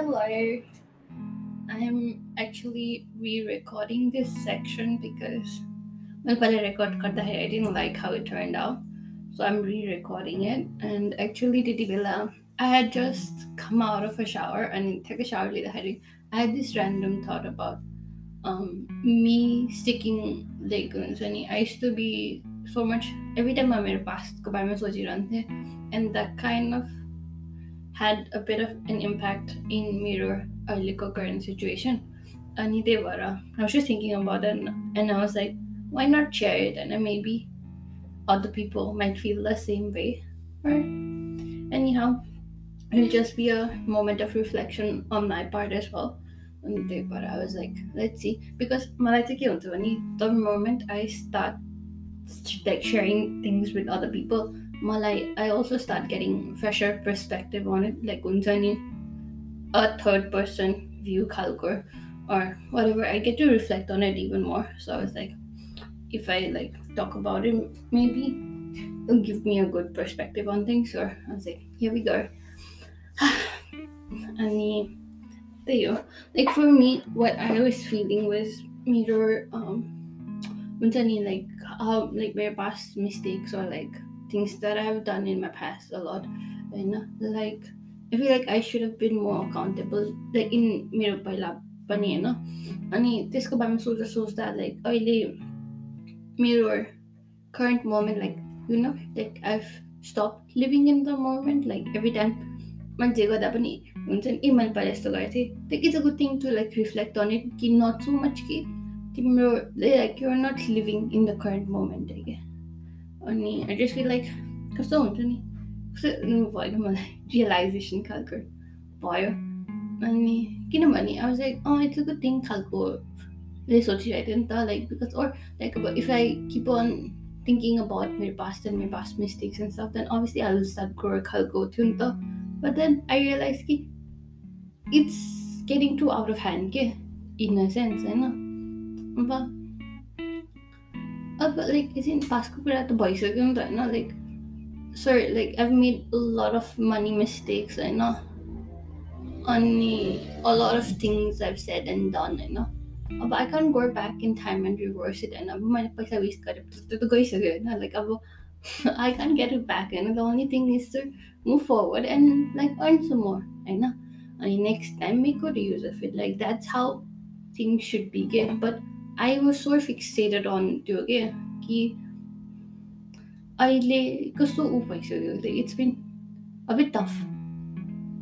alert, I'm actually re-recording this section because I didn't like how it turned out, so I'm re-recording it. And actually I had just come out of a shower and take a shower later. I had this random thought about me sticking legumes. And I used to be so much, every time I made past ko bare mein soch hi rahe the, and that kind of had a bit of an impact in mirror current situation. And I was just thinking about it, and I was like, why not share it? And then maybe other people might feel the same way, right? Anyhow, it'll just be a moment of reflection on my part as well. But I was like, let's see, because the moment I start like sharing things with other people, I also start getting fresher perspective on it, like a third person view kalkur or whatever. I get to reflect on it even more. So I was like, if I like talk about it, maybe it'll give me a good perspective on things. Or I was like, here we go. And there you go. Like for me, what I was feeling was mirror like how like my past mistakes or like things that I've done in my past a lot, and like I feel like I should have been more accountable, like in mirror paila pani hai na. Ani tesko bare mein sochda like aile mirror current moment, like like I've stopped living in the moment. Like every time it's a good thing to like reflect on it, not so much like you're not living in the current moment. I just feel like realization I was like, oh, it's a good thing like, because or like if I keep on thinking about my past and my past mistakes and stuff, then obviously I'll start growing. But then I realized that it's getting too out of hand in a sense, right? But like it's in past like, sorry, like I've made a lot of money mistakes, I know. Only a lot of things I've said and done, I know. But I can't go back in time and reverse it, and I can't get it back, and the only thing is to move forward and like earn some more, I know. And next time make good use of it. Like that's how things should be. But I was so fixated on it, it's been a bit tough,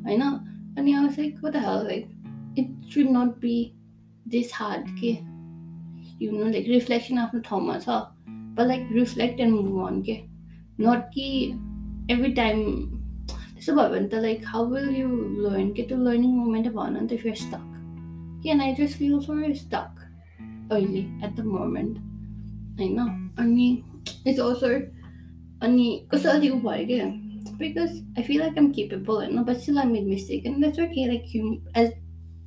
I know. And I was like, what the hell? Like it should not be this hard, like reflection after Thomas, huh? But like reflect and move on, not ki every time. So like how will you learn? Get a learning moment about if you're stuck. And I just feel so stuck early at the moment, I know. And it's also because I feel like I'm capable, I know, but still I made mistake, and that's okay.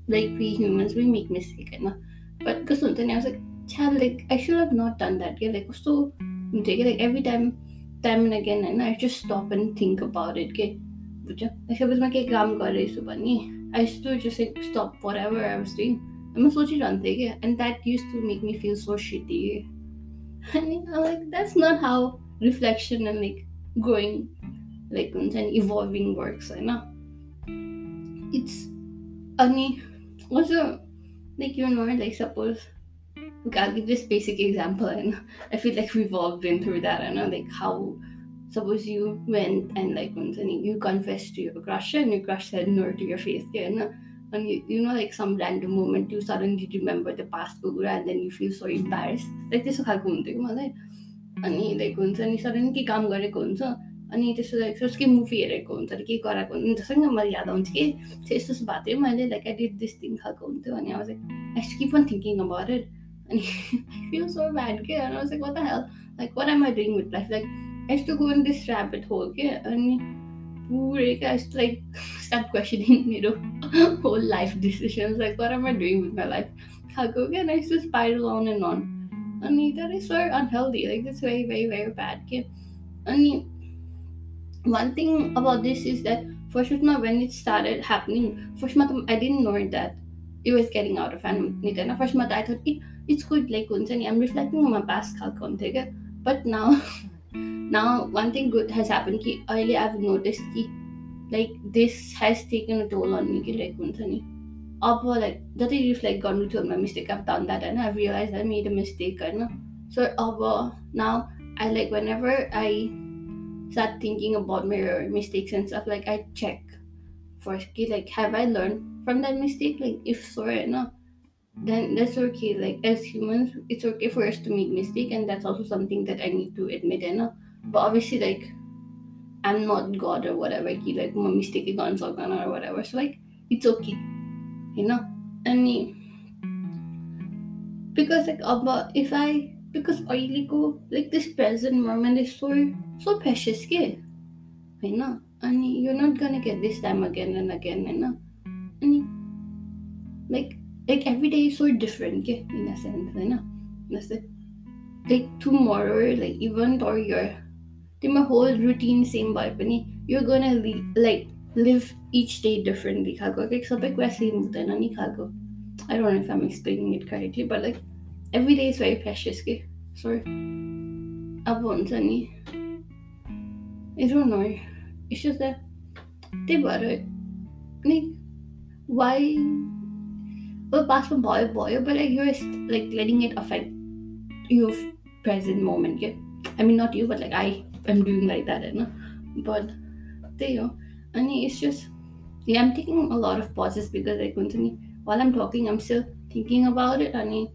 Like we humans, we make mistake, I know. But because I was like, like I should have not done that. Like so, like every time and again, and I just stop and think about it. I used to just like stop whatever I was doing. And that used to make me feel so shitty. And I'm like, that's not how reflection and like growing, like and evolving works. I know. It's also like like suppose. Okay, I'll give this basic example, and I feel like we've all been through that, and like how suppose you went and like you confessed to your crush, and your crush said no to your face, and you like some random moment you suddenly remember the past, and then you feel so embarrassed. Like this is how like I did this thing, and I was like, I just keep on thinking about it. And I feel so bad, and I was like, what the hell? Like, what am I doing with life? Like, I used to go in this rabbit hole, and I used to like start questioning whole life decisions. Like, what am I doing with my life? And I used to spiral on and on. And that is so unhealthy. Like, that's very, very, very bad. And One thing about this is that for Shushma, when it started happening, for Shushma, I didn't know that it was getting out of hand. For Shushma, I thought it's good. Like, I'm reflecting on my past. But now one thing good has happened. Ki early I've noticed ki like this has taken a toll on me. Like that I reflect on my mistake. I've done that and I've realized I made a mistake. So now I like whenever I start thinking about my mistakes and stuff, like I check first like have I learned from that mistake? Like if so, then that's okay. Like as humans, it's okay for us to make mistakes, and that's also something that I need to admit. But obviously, like I'm not God or whatever. Like my mistake is gone or whatever. So like it's okay, and because like if I. Because like this present moment is so precious, and you're not gonna get this time again and again, and like every day is so different, in a sense, that's it. Like tomorrow, like even or my whole routine same vibe, you're gonna live each day differently, like I don't know if I'm explaining it correctly, but like. Every day is very precious, so I don't know. It's just that like why pass from boy, but like you're like letting it affect your present moment, I mean not you, but like I am doing like that, but and it's just I'm taking a lot of pauses because like while I'm talking I'm still thinking about it, and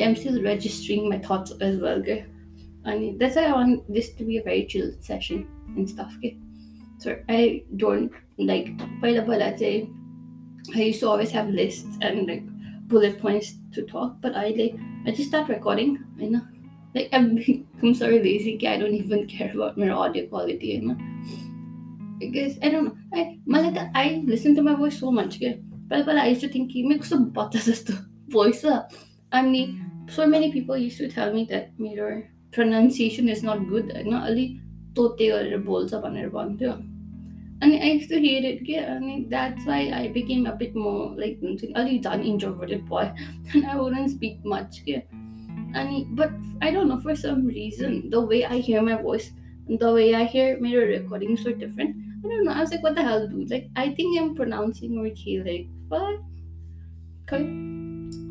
I'm still registering my thoughts as well, and that's why I want this to be a very chill session and stuff, so I don't like I used to always have lists and like bullet points to talk, but I just start recording, like I've become so lazy, I don't even care about my audio quality, because I don't know, I listen to my voice so much, but I used to think voice so many people used to tell me that my pronunciation is not good, and I used to hate it, that's why I became a bit more like an introverted boy, and I wouldn't speak much, but I don't know, for some reason the way I hear my voice and the way I hear my recordings are different. I don't know, I was like what the hell, dude, like I think I'm pronouncing okay, like what?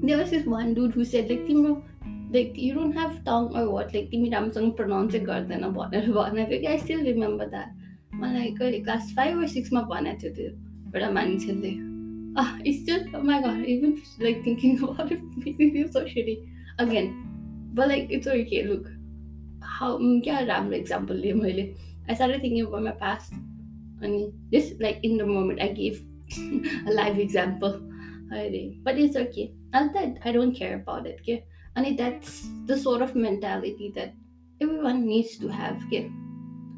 There was this one dude who said like you don't have tongue or what, like pronounce it gardaina. I still remember that. I'm like class 5 or 6 ma banayo tyo, but a manchele. It's just oh my god, even like thinking about it makes me feel so shitty again. But like it's okay. Look, how kya ramro example liye maile. I started thinking about my past, and this like in the moment I gave a live example. But it's okay. Not that I don't care about it, and that's the sort of mentality that everyone needs to have,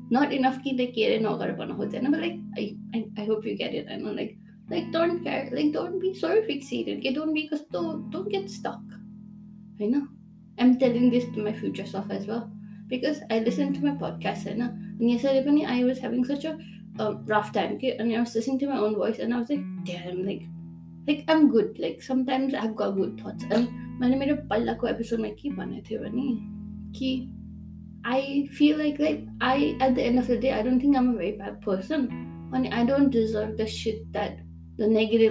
Not enough ki like care no kar bana ho jana, but like I hope you get it. I know, like don't care, like don't be so fixated, don't get stuck. I know. I'm telling this to my future self as well, because I listened to my podcast, and yesterday I was having such a rough time, and I was listening to my own voice, and I was like, damn, like I'm good, like sometimes I've got good thoughts, and I feel like I at the end of the day I don't think I'm a very bad person, and I don't deserve the shit that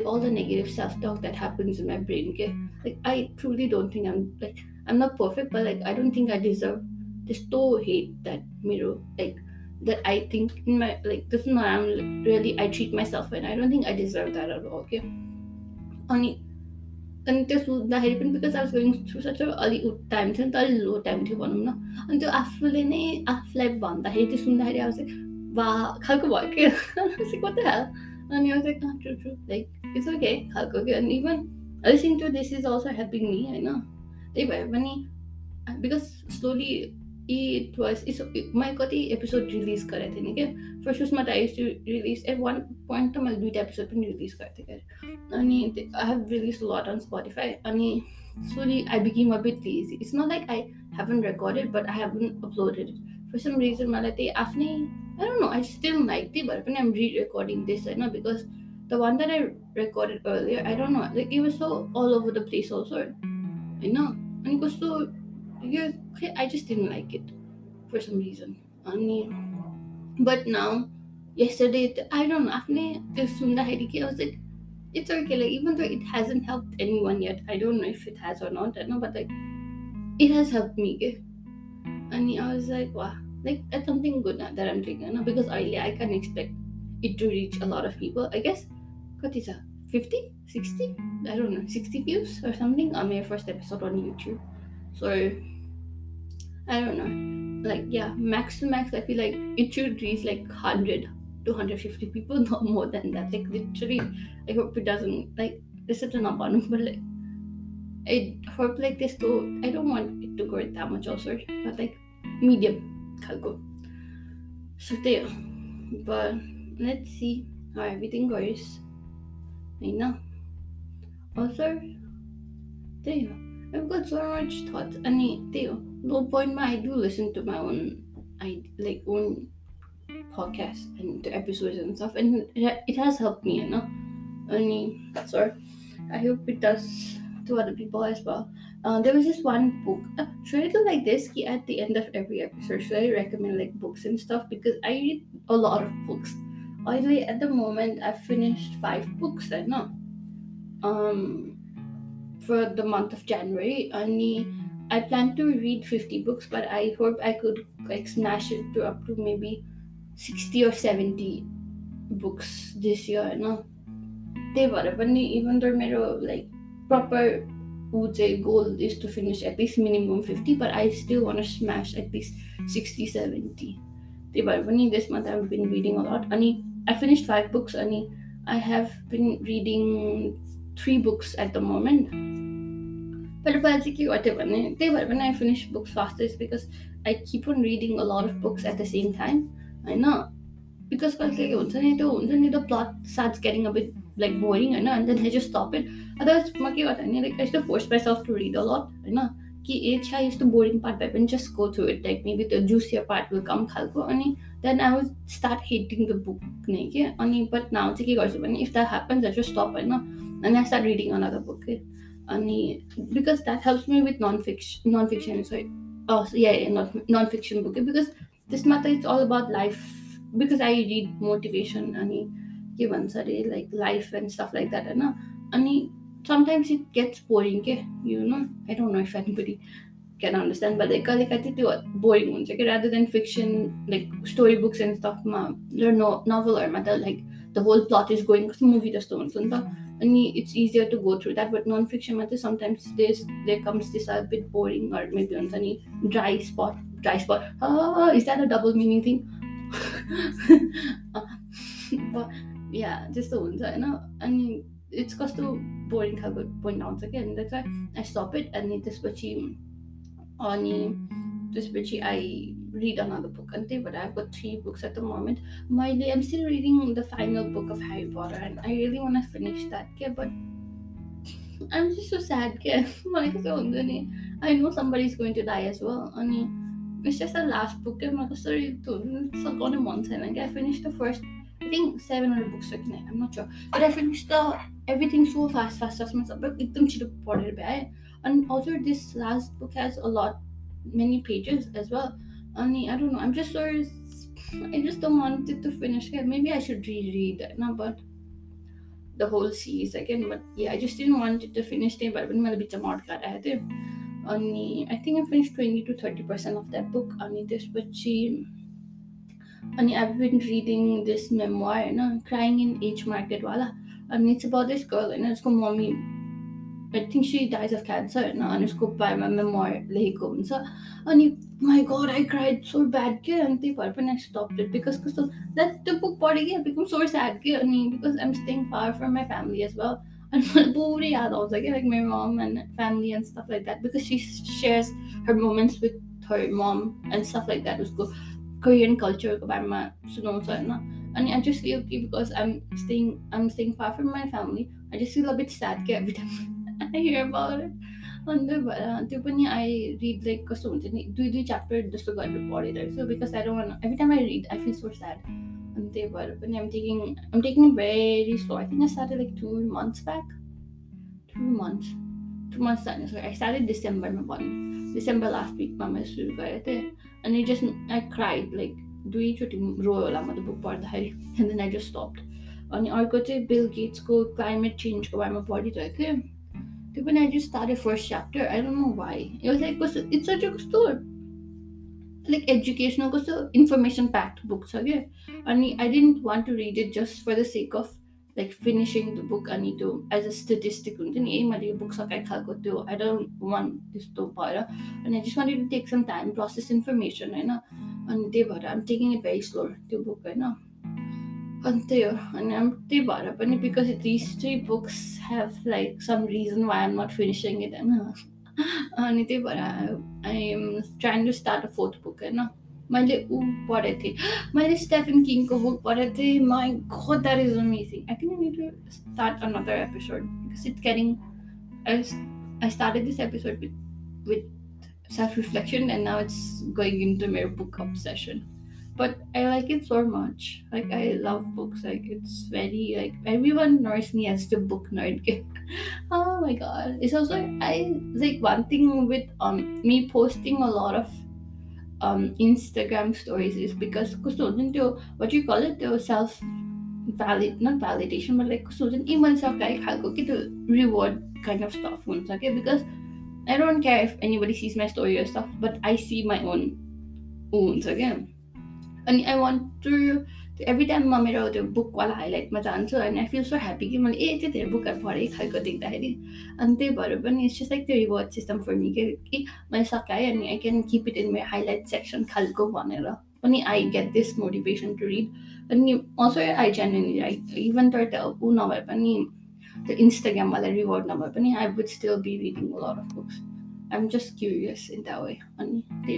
all the negative self-talk that happens in my brain, like I truly don't think I'm not perfect, but like I don't think I deserve this hate that that I think in my this is not I treat myself, and I don't think I deserve that at all, and this was the happened because I was going through such a early time and a low time to one, and so I banda I was like wow, I was like what the hell, and I was like oh, true, like it's okay, and even listening to this is also helping me, because slowly it's my episode release kare the, for Shushma I used to release at one point my duita episode release kare the, and I have released a lot on Spotify, and slowly I became a bit lazy. It's not like I haven't recorded, but I haven't uploaded it. for some reason मलाई त्यही आफ्नै I don't know I still like it but I'm re-recording this right now because the one that I recorded earlier I don't know like it was so all over the place also you know and it was so yeah, I just didn't like it for some reason but now yesterday I don't know I was like it's okay like even though it hasn't helped anyone yet I don't know if it has or not I don't know but like it has helped me and I was like wow like that's something good that I'm doing you know? Because I can expect it to reach a lot of people I guess what is that 50 60 I don't know 60 views or something on my first episode on YouTube so I don't know like yeah max to max I feel like it should reach like 100 to 150 people not more than that like literally I hope it doesn't like this is an abundant but like I hope like this go I don't want it to grow that much also but like medium cargo so there but let's see how everything goes I know also there I've got so much thoughts and there low point I do listen to my own own podcasts and the episodes and stuff and it has helped me you know only sorry I hope it does to other people as well there was this one book should I do like this at the end of every episode should I recommend like books and stuff because I read a lot of books although at the moment I've finished 5 books I know for the month of January only I plan to read 50 books but I hope I could like smash it to up to maybe 60 or 70 books this year you know they were even though my like proper would say goal is to finish at least minimum 50 but I still want to smash at least 60-70 this month I've been reading a lot and I finished 5 books and I have been reading 3 books at the moment but when I finish books faster it's because I keep on reading a lot of books at the same time I know because the plot starts getting a bit like boring I know and then I just stop it otherwise like I used to force myself to read a lot I know I used to boring part but then just go through it like maybe the juicier part will come and then I will start hating the book but now if that happens I just stop I know and I start reading another book because that helps me with non-fiction sorry non-fiction book because this matter it's all about life because I read motivation like life and stuff like that and sometimes it gets boring you know I don't know if anybody can understand but like I think they were boring rather than fiction like storybooks and stuff novel or like the whole plot is going movie and it's easier to go through that but non-fiction sometimes there comes this a bit boring or maybe on dry spot is that a double meaning thing but yeah just the ones and it's because the boring point downs again that's why I stop it and this I read another book but I've got 3 books at the moment I'm still reading the final book of Harry Potter and I really want to finish that but I'm just so sad I know somebody's going to die as well and it's just the last book I finished the first I think 700 books I'm not sure but I finished everything so fast and also this last book has many pages as well and I don't know I'm just sorry I just don't want it to finish maybe I should reread that but the whole series again but yeah I just didn't want it to finish but I think I finished 20-30% of that book and I've been reading this memoir Crying in H Market Wala and it's about this girl and it's called mommy I think she dies of cancer and it's called by my memoir and my god I cried so bad and I stopped it because that's the book body I become so sad because I'm staying far from my family as well and like my mom and family and stuff like that because she shares her moments with her mom and stuff like that Korean culture and I just feel okay because I'm staying far from my family I just feel a bit sad every time I hear about it on the I read like do chapter just forgot to body, right? So because I don't want every time I read I feel so sad. And they were but I'm taking it very slow. I think I started like 2 months back. 2 months time. So I started December my body. December last week mama shuru gare the and I cried like दुई चोटी रोयो होला म त book पढ्दाखेरि and then I just stopped अनि अर्को चाहिँ bill गेट्सको climate चेन्जको बारेमा पढिरहेको थिएँ त्यो पनि I just started first chapter I don't know why यो चाहिँ कस्तो इट्स सच कस्तो लाइक एजुकेसनल कस्तो इन्फर्मेसन प्याक्ड बुक छ क्या अनि I didn't want to read it just for the sake of like finishing the book अनि त्यो एज अ स्टेटिस्टिक हुन्छ नि ए मैले यो बुक सकाइ खालको त्यो आई डोन्ट वान्ट त्यस्तो भएर अनि I just wanted to take some time process information होइन अनि त्यही भएर I'm taking it very slow त्यो बुक होइन अनि त्यही हो अनि त्यही भएर पनि because these three books have like some reason why I'm not finishing it होइन अनि त्यही भएर I am trying to start a fourth book होइन मैले ऊ पढेको थिएँ मैले स्टेफन किङको बुक पढेको थिएँ my God that is amazing I think I need to start another episode because it's getting I started this episode with self-reflection and now it's going into my book obsession but I like it so much like I love books like it's very like everyone knows me as the book nerd oh my god it's also I like one thing with me posting a lot of Instagram stories is because what you call it the not validation but like reward kind of stuff okay because I don't care if anybody sees my story or stuff, but I see my own wounds again. And I want to every time ma mero the book wala highlight ma janchu and I feel so happy ki male e tyo book har padai khalko dekhदाखेरि and त्यही भएर पनि it's just like the reward system for me कि मैले सकाएँ and I can keep it in my highlight section khalko भनेर अनि I get this motivation to read and also I genuinely like even though त्यो उ नभए पनि the Instagram wala reward number pani I would still be reading a lot of books I'm just curious in that way and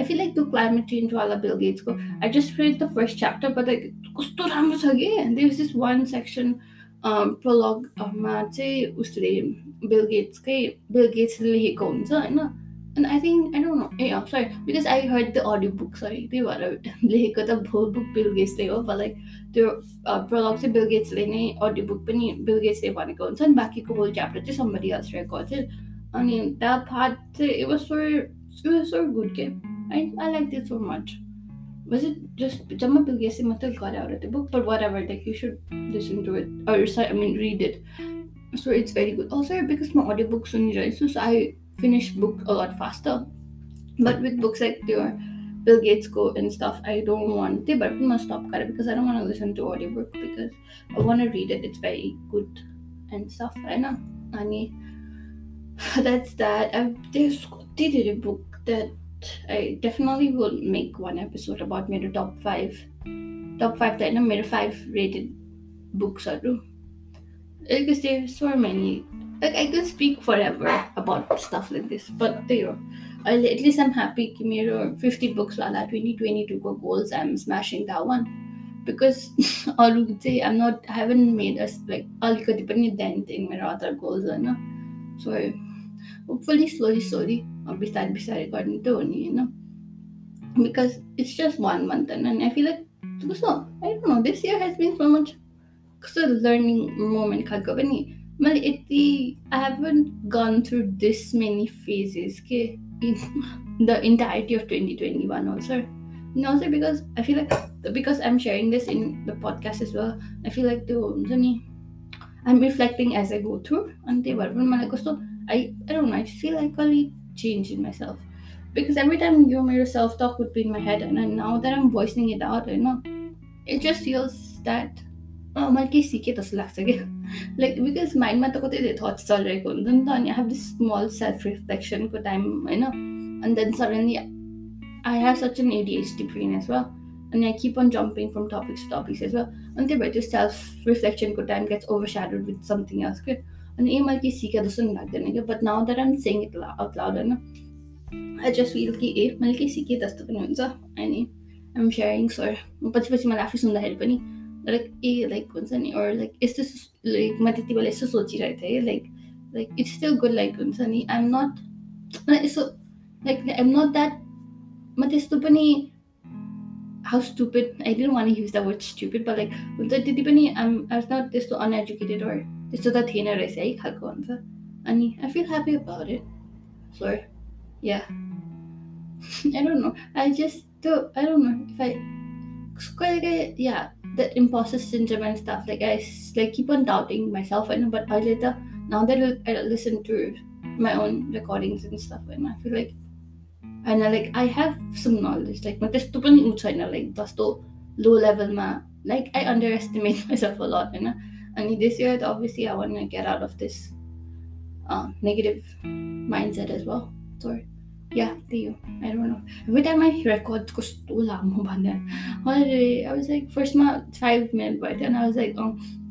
I feel like the climate change wala Bill Gates ko I just read the first chapter but like kusto ramro cha ke and there's this one section prologue ma chai usle Bill Gates le lekheko huncha haina and I think I don't know I'm sorry because I heard the audiobook sorry they were लेखेको त भोल book bill गेट्सले हो but like त्यो prologue चाहिँ Bill गेट्सले नै audiobook पनि Bill गेट्सले भनेको हुन्छ अनि बाँकीको होल च्याप्टर चाहिँ somebody else records it अनि that part it was so good game I liked it so much was it just जम्मा बिल गेट्सले मात्र गरायो र त्यो book but whatever like you should listen to it or I mean read it so it's very good also because my audiobook सुनिरहेछु so I finish book a lot faster but with books like your Bill Gates go and stuff I don't want it but I must stop because I don't want to listen to audiobook because I want to read it it's very good and stuff right now and that's that there's a book that I definitely will make one episode about my top 5 that my 5 rated books are because there's so many like I can speak forever about stuff like this but at least I'm happy ki mero 50 books wala 2022 ko goals I'm smashing that one because I haven't made us like alikati pani dent in my other goals haina so hopefully slowly bistar garnu to ho ni haina because it's just 1 month and I feel like I don't know this year has been so much learning moment khalko pani मैले यति I haven't gone through this many phases in the entirety of 2021 also. And also because I feel like because I'm sharing this in the podcast as well, I feel like I'm reflecting as I go through and they were I don't know, I feel like I change in myself. Because every time your self-talk would be in my head and now that I'm voicing it out, it just feels that मैले केही सिकेँ जस्तो लाग्छ क्या like because माइन्डमा त कति धेरै thoughts चलिरहेको हुन्छ नि त अनि I have this small self रिफ्लेक्सनको टाइम होइन and then suddenly I have such an ADHD brain as well अनि I keep on jumping from topics to topics as well अनि त्यही भएर त्यो सेल्फ रिफ्लेक्सनको time gets overshadowed with something else के अनि ए मैले केही सिकेँ जस्तो नि लाग्दैन क्या but now that I'm सेङ it out loud होइन आई जस्ट फिल कि ए मैले केही सिकेँ जस्तो पनि हुन्छ अनि आइ एम सेयरिङ सर पछि पछि मलाई आफै सुन्दाखेरि पनि लाइक ए लाइक हुन्छ नि अरू लाइक यस्तो लाइक म त्यति बेला यस्तो सोचिरहेको थिएँ like Like, it's still good, like, Gunsani. I'm not that, but त्यस्तो पनि, how stupid, I didn't want to use the word stupid, but like, I was not just uneducated or just that thinner I say, and I feel happy about it. So, yeah. I don't know. I don't know if I, yeah, that imposter syndrome and stuff. Like, I keep on doubting myself, I know, but now that I listen to my own recordings and stuff, and I feel like, and I have some knowledge. Like, my low level ma. Like, I underestimate myself a lot, you know. And this year, obviously, I want to get out of this negative mindset as well. So, yeah, I don't know. Every time I record, I was like, first ma 5 minutes, right? And I was like,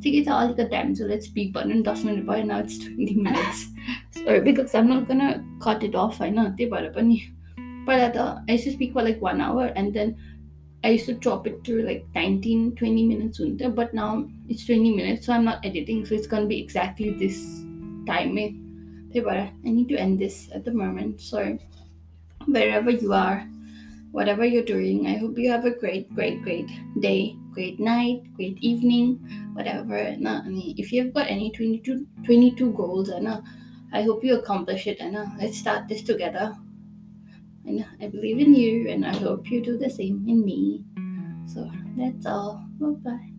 it's all the time, so let's speak. But 10 minutes, and now it's 20 minutes. Sorry, because I'm not gonna cut it off. I know. But I used to speak for like 1 hour, and then I used to drop it to like 19, 20 minutes. But now it's 20 minutes, so I'm not editing. So it's going to be exactly this timing. I need to end this at the moment. So wherever you are, whatever you're doing, I hope you have a great, great, great day, great night, great evening, whatever. If you've got any 22 goals, I hope you accomplish it. Let's start this together. And I believe in you, and I hope you do the same in me. So that's all. Bye-bye.